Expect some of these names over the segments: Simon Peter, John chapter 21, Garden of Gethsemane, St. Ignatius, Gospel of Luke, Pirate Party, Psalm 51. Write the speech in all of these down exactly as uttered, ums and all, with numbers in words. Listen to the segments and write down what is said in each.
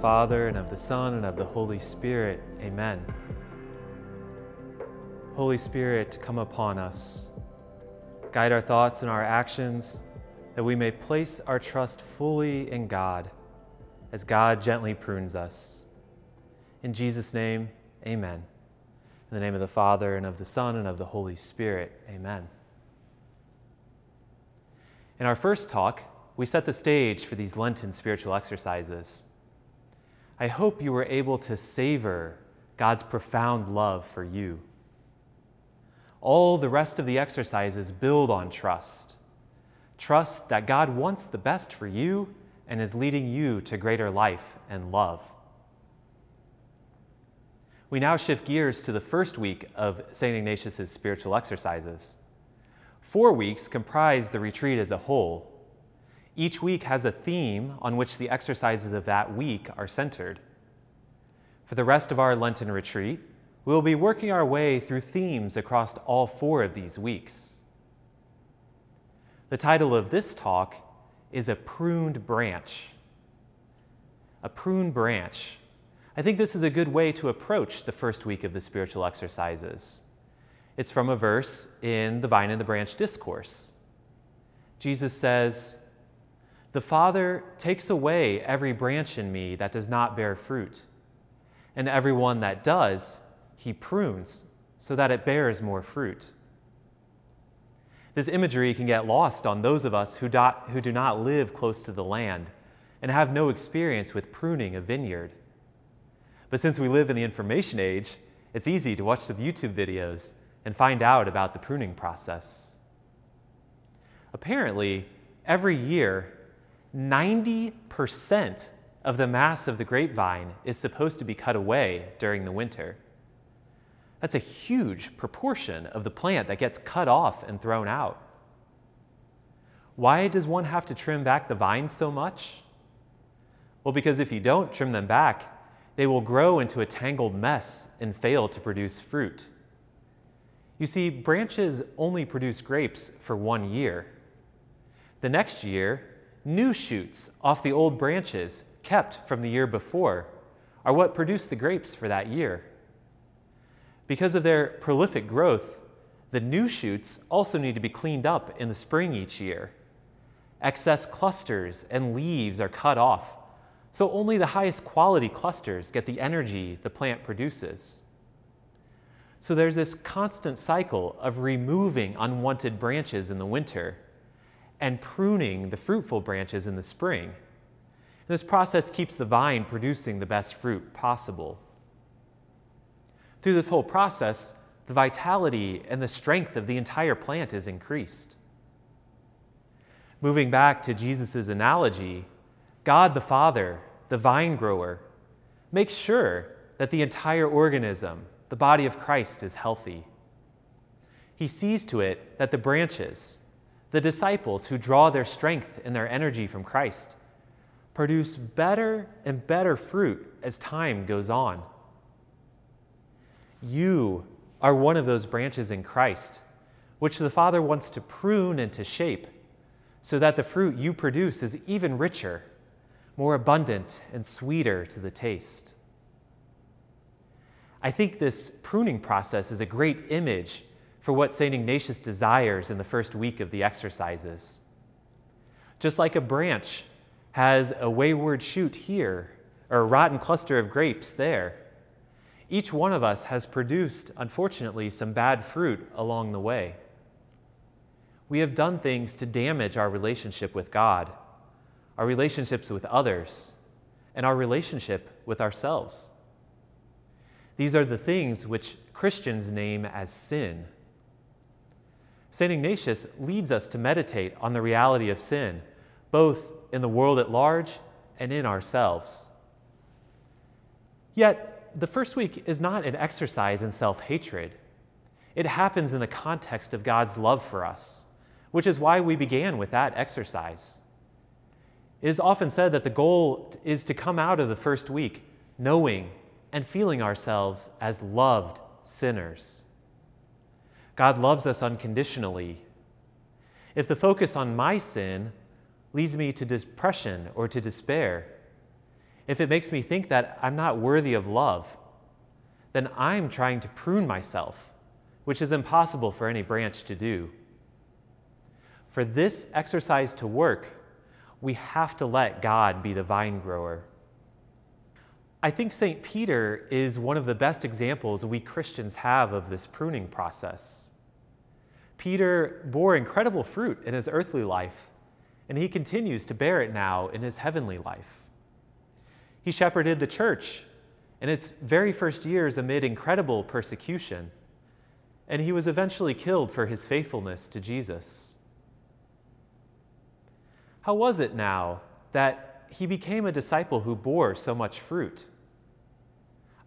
Father, and of the Son, and of the Holy Spirit. Amen. Holy Spirit, come upon us. Guide our thoughts and our actions, that we may place our trust fully in God, as God gently prunes us. In Jesus' name, amen. In the name of the Father, and of the Son, and of the Holy Spirit. Amen. In our first talk, we set the stage for these Lenten spiritual exercises. I hope you were able to savor God's profound love for you. All the rest of the exercises build on trust. Trust that God wants the best for you and is leading you to greater life and love. We now shift gears to the first week of Saint Ignatius's spiritual exercises. Four weeks comprise the retreat as a whole. Each week has a theme on which the exercises of that week are centered. For the rest of our Lenten retreat, we will be working our way through themes across all four of these weeks. The title of this talk is A Pruned Branch. A pruned branch. I think this is a good way to approach the first week of the spiritual exercises. It's from a verse in the Vine and the Branch discourse. Jesus says, "The Father takes away every branch in me that does not bear fruit, and every one that does, he prunes so that it bears more fruit." This imagery can get lost on those of us who do not live close to the land and have no experience with pruning a vineyard. But since we live in the information age, it's easy to watch some YouTube videos and find out about the pruning process. Apparently, every year, ninety percent of the mass of the grapevine is supposed to be cut away during the winter. That's a huge proportion of the plant that gets cut off and thrown out. Why does one have to trim back the vines so much? Well, because if you don't trim them back, they will grow into a tangled mess and fail to produce fruit. You see, branches only produce grapes for one year. The next year, new shoots off the old branches kept from the year before are what produce the grapes for that year. Because of their prolific growth, the new shoots also need to be cleaned up in the spring each year. Excess clusters and leaves are cut off, so only the highest quality clusters get the energy the plant produces. So there's this constant cycle of removing unwanted branches in the winter and pruning the fruitful branches in the spring. And this process keeps the vine producing the best fruit possible. Through this whole process, the vitality and the strength of the entire plant is increased. Moving back to Jesus' analogy, God the Father, the vine grower, makes sure that the entire organism, the body of Christ, is healthy. He sees to it that the branches, the disciples who draw their strength and their energy from Christ, produce better and better fruit as time goes on. You are one of those branches in Christ, which the Father wants to prune and to shape, so that the fruit you produce is even richer, more abundant, and sweeter to the taste. I think this pruning process is a great image for what Saint Ignatius desires in the first week of the exercises. Just like a branch has a wayward shoot here, or a rotten cluster of grapes there, each one of us has produced, unfortunately, some bad fruit along the way. We have done things to damage our relationship with God, our relationships with others, and our relationship with ourselves. These are the things which Christians name as sin. Saint Ignatius leads us to meditate on the reality of sin, both in the world at large and in ourselves. Yet, the first week is not an exercise in self-hatred. It happens in the context of God's love for us, which is why we began with that exercise. It is often said that the goal is to come out of the first week knowing and feeling ourselves as loved sinners. God loves us unconditionally. If the focus on my sin leads me to depression or to despair, if it makes me think that I'm not worthy of love, then I'm trying to prune myself, which is impossible for any branch to do. For this exercise to work, we have to let God be the vine grower. I think Saint Peter is one of the best examples we Christians have of this pruning process. Peter bore incredible fruit in his earthly life, and he continues to bear it now in his heavenly life. He shepherded the church in its very first years amid incredible persecution, and he was eventually killed for his faithfulness to Jesus. How was it now that he became a disciple who bore so much fruit?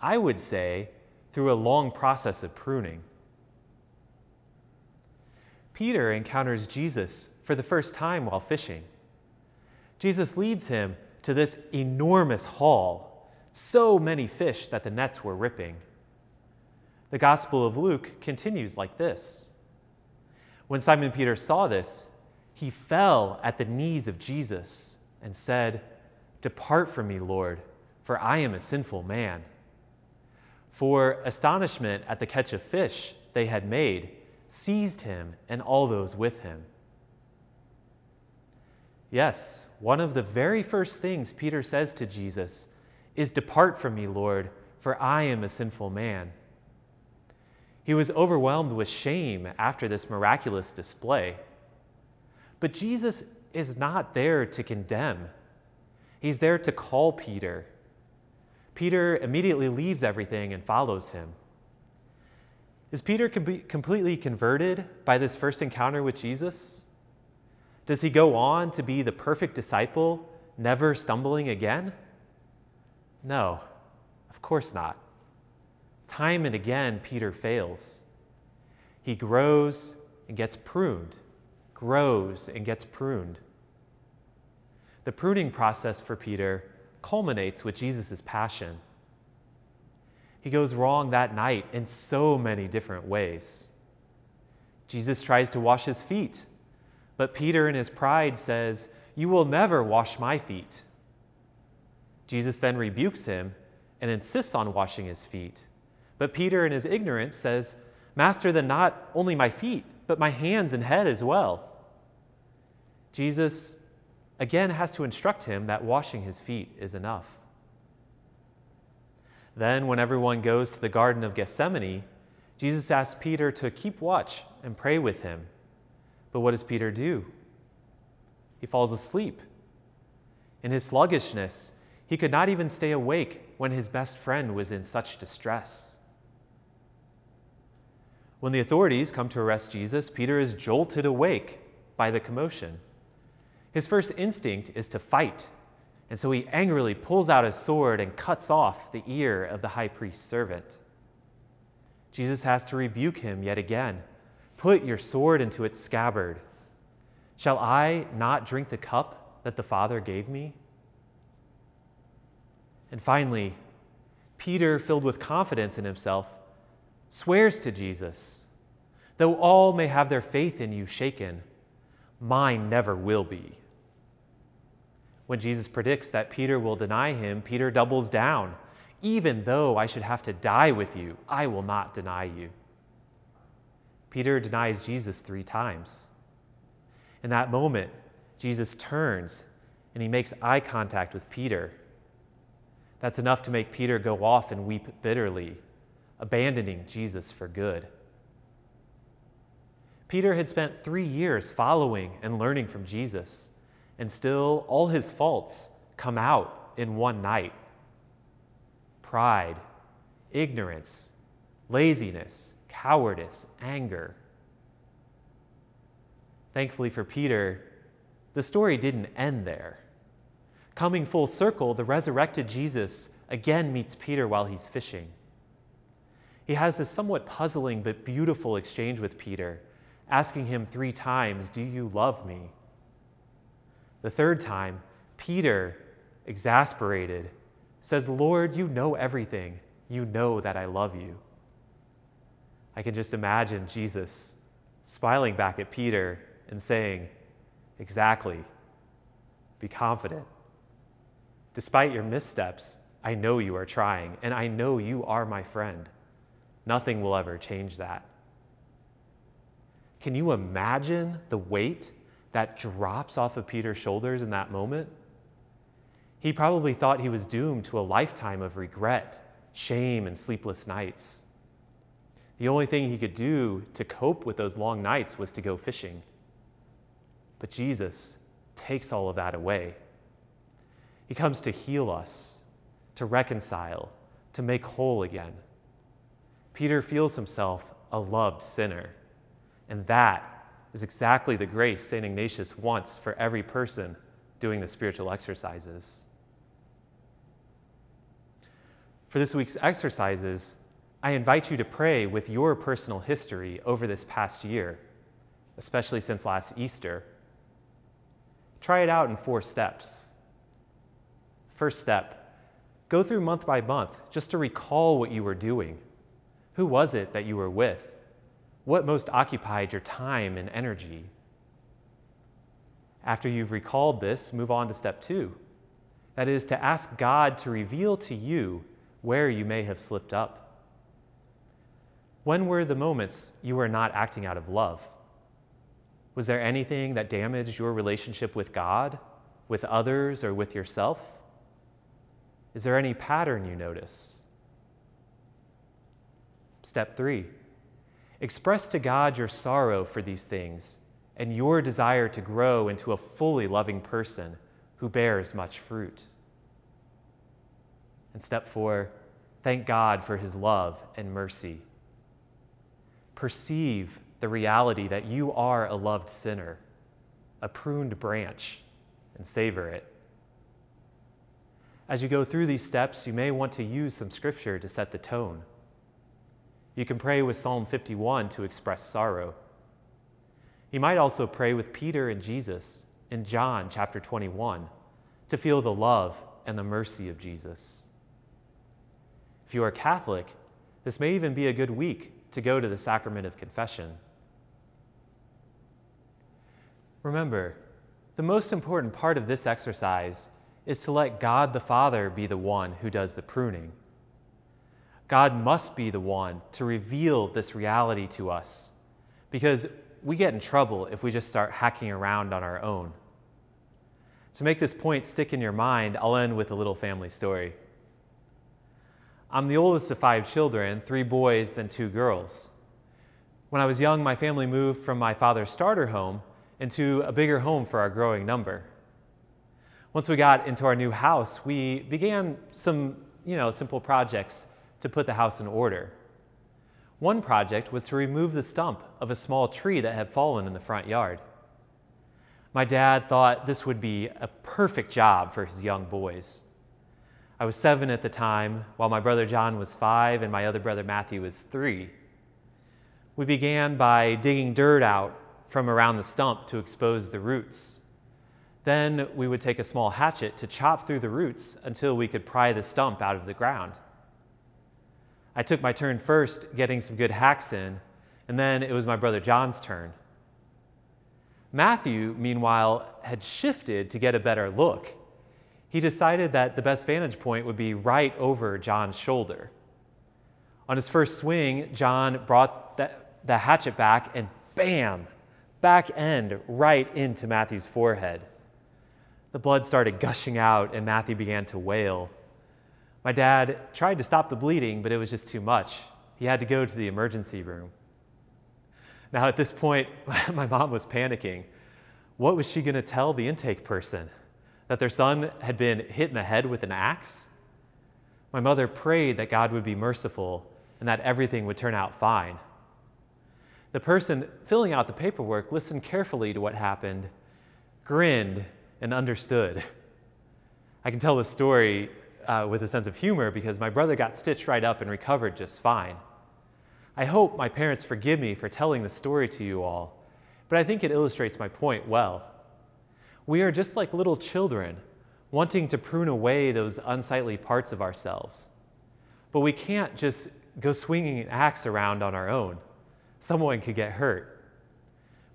I would say through a long process of pruning. Peter encounters Jesus for the first time while fishing. Jesus leads him to this enormous haul, so many fish that the nets were ripping. The Gospel of Luke continues like this. When Simon Peter saw this, he fell at the knees of Jesus and said, "Depart from me, Lord, for I am a sinful man." For astonishment at the catch of fish they had made seized him and all those with him. Yes, one of the very first things Peter says to Jesus is, "Depart from me, Lord, for I am a sinful man." He was overwhelmed with shame after this miraculous display. But Jesus is not there to condemn. He's there to call Peter. Peter immediately leaves everything and follows him. Is Peter completely converted by this first encounter with Jesus? Does he go on to be the perfect disciple, never stumbling again? No, of course not. Time and again, Peter fails. He grows and gets pruned. grows and gets pruned. The pruning process for Peter culminates with Jesus' passion. He goes wrong that night in so many different ways. Jesus tries to wash his feet, but Peter in his pride says, "You will never wash my feet." Jesus then rebukes him and insists on washing his feet, but Peter in his ignorance says, "Master, then not only my feet, but my hands and head as well." Jesus again has to instruct him that washing his feet is enough. Then when everyone goes to the Garden of Gethsemane, Jesus asks Peter to keep watch and pray with him. But what does Peter do? He falls asleep. In his sluggishness, he could not even stay awake when his best friend was in such distress. When the authorities come to arrest Jesus, Peter is jolted awake by the commotion. His first instinct is to fight, and so he angrily pulls out his sword and cuts off the ear of the high priest's servant. Jesus has to rebuke him yet again. "Put your sword into its scabbard. Shall I not drink the cup that the Father gave me?" And finally, Peter, filled with confidence in himself, swears to Jesus, "Though all may have their faith in you shaken, mine never will be." When Jesus predicts that Peter will deny him, Peter doubles down. "Even though I should have to die with you, I will not deny you." Peter denies Jesus three times. In that moment, Jesus turns and he makes eye contact with Peter. That's enough to make Peter go off and weep bitterly, abandoning Jesus for good. Peter had spent three years following and learning from Jesus, and still all his faults come out in one night. Pride, ignorance, laziness, cowardice, anger. Thankfully for Peter, the story didn't end there. Coming full circle, the resurrected Jesus again meets Peter while he's fishing. He has this somewhat puzzling but beautiful exchange with Peter, asking him three times, "Do you love me?" The third time, Peter, exasperated, says, "Lord, you know everything. You know that I love you." I can just imagine Jesus smiling back at Peter and saying, "Exactly. Be confident. Despite your missteps, I know you are trying, and I know you are my friend. Nothing will ever change that. Can you imagine the weight that drops off of Peter's shoulders in that moment? He probably thought he was doomed to a lifetime of regret, shame, and sleepless nights. The only thing he could do to cope with those long nights was to go fishing. But Jesus takes all of that away. He comes to heal us, to reconcile, to make whole again. Peter feels himself a loved sinner, and that is exactly the grace Saint Ignatius wants for every person doing the spiritual exercises. For this week's exercises, I invite you to pray with your personal history over this past year, especially since last Easter. Try it out in four steps. First step, go through month by month just to recall what you were doing. Who was it that you were with? What most occupied your time and energy? After you've recalled this, move on to step two. That is to ask God to reveal to you where you may have slipped up. When were the moments you were not acting out of love? Was there anything that damaged your relationship with God, with others, or with yourself? Is there any pattern you notice? Step three, express to God your sorrow for these things and your desire to grow into a fully loving person who bears much fruit. And step four, thank God for his love and mercy. Perceive the reality that you are a loved sinner, a pruned branch, and savor it. As you go through these steps, you may want to use some scripture to set the tone. You can pray with Psalm fifty-one to express sorrow. You might also pray with Peter and Jesus in John chapter twenty-one to feel the love and the mercy of Jesus. If you are Catholic, this may even be a good week to go to the sacrament of confession. Remember, the most important part of this exercise is to let God the Father be the one who does the pruning. God must be the one to reveal this reality to us, because we get in trouble if we just start hacking around on our own. To make this point stick in your mind, I'll end with a little family story. I'm the oldest of five children, three boys, then two girls. When I was young, my family moved from my father's starter home into a bigger home for our growing number. Once we got into our new house, we began some, you know, simple projects to put the house in order. One project was to remove the stump of a small tree that had fallen in the front yard. My dad thought this would be a perfect job for his young boys. I was seven at the time, while my brother John was five and my other brother Matthew was three. We began by digging dirt out from around the stump to expose the roots. Then we would take a small hatchet to chop through the roots until we could pry the stump out of the ground. I took my turn first, getting some good hacks in, and then it was my brother John's turn. Matthew, meanwhile, had shifted to get a better look. He decided that the best vantage point would be right over John's shoulder. On his first swing, John brought the, the hatchet back and bam, back end right into Matthew's forehead. The blood started gushing out and Matthew began to wail. My dad tried to stop the bleeding, but it was just too much. He had to go to the emergency room. Now at this point, my mom was panicking. What was she going to tell the intake person? That their son had been hit in the head with an axe? My mother prayed that God would be merciful and that everything would turn out fine. The person filling out the paperwork listened carefully to what happened, grinned, and understood. I can tell this story Uh, with a sense of humor because my brother got stitched right up and recovered just fine. I hope my parents forgive me for telling this story to you all, but I think it illustrates my point well. We are just like little children, wanting to prune away those unsightly parts of ourselves. But we can't just go swinging an axe around on our own. Someone could get hurt.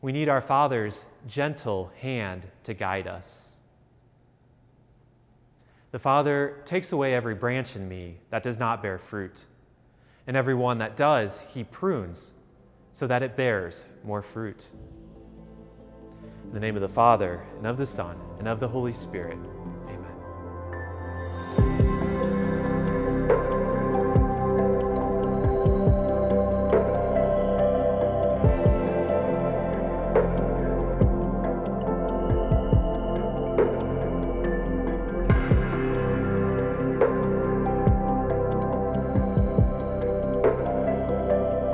We need our Father's gentle hand to guide us. The Father takes away every branch in me that does not bear fruit, and every one that does, he prunes, so that it bears more fruit. In the name of the Father, and of the Son, and of the Holy Spirit.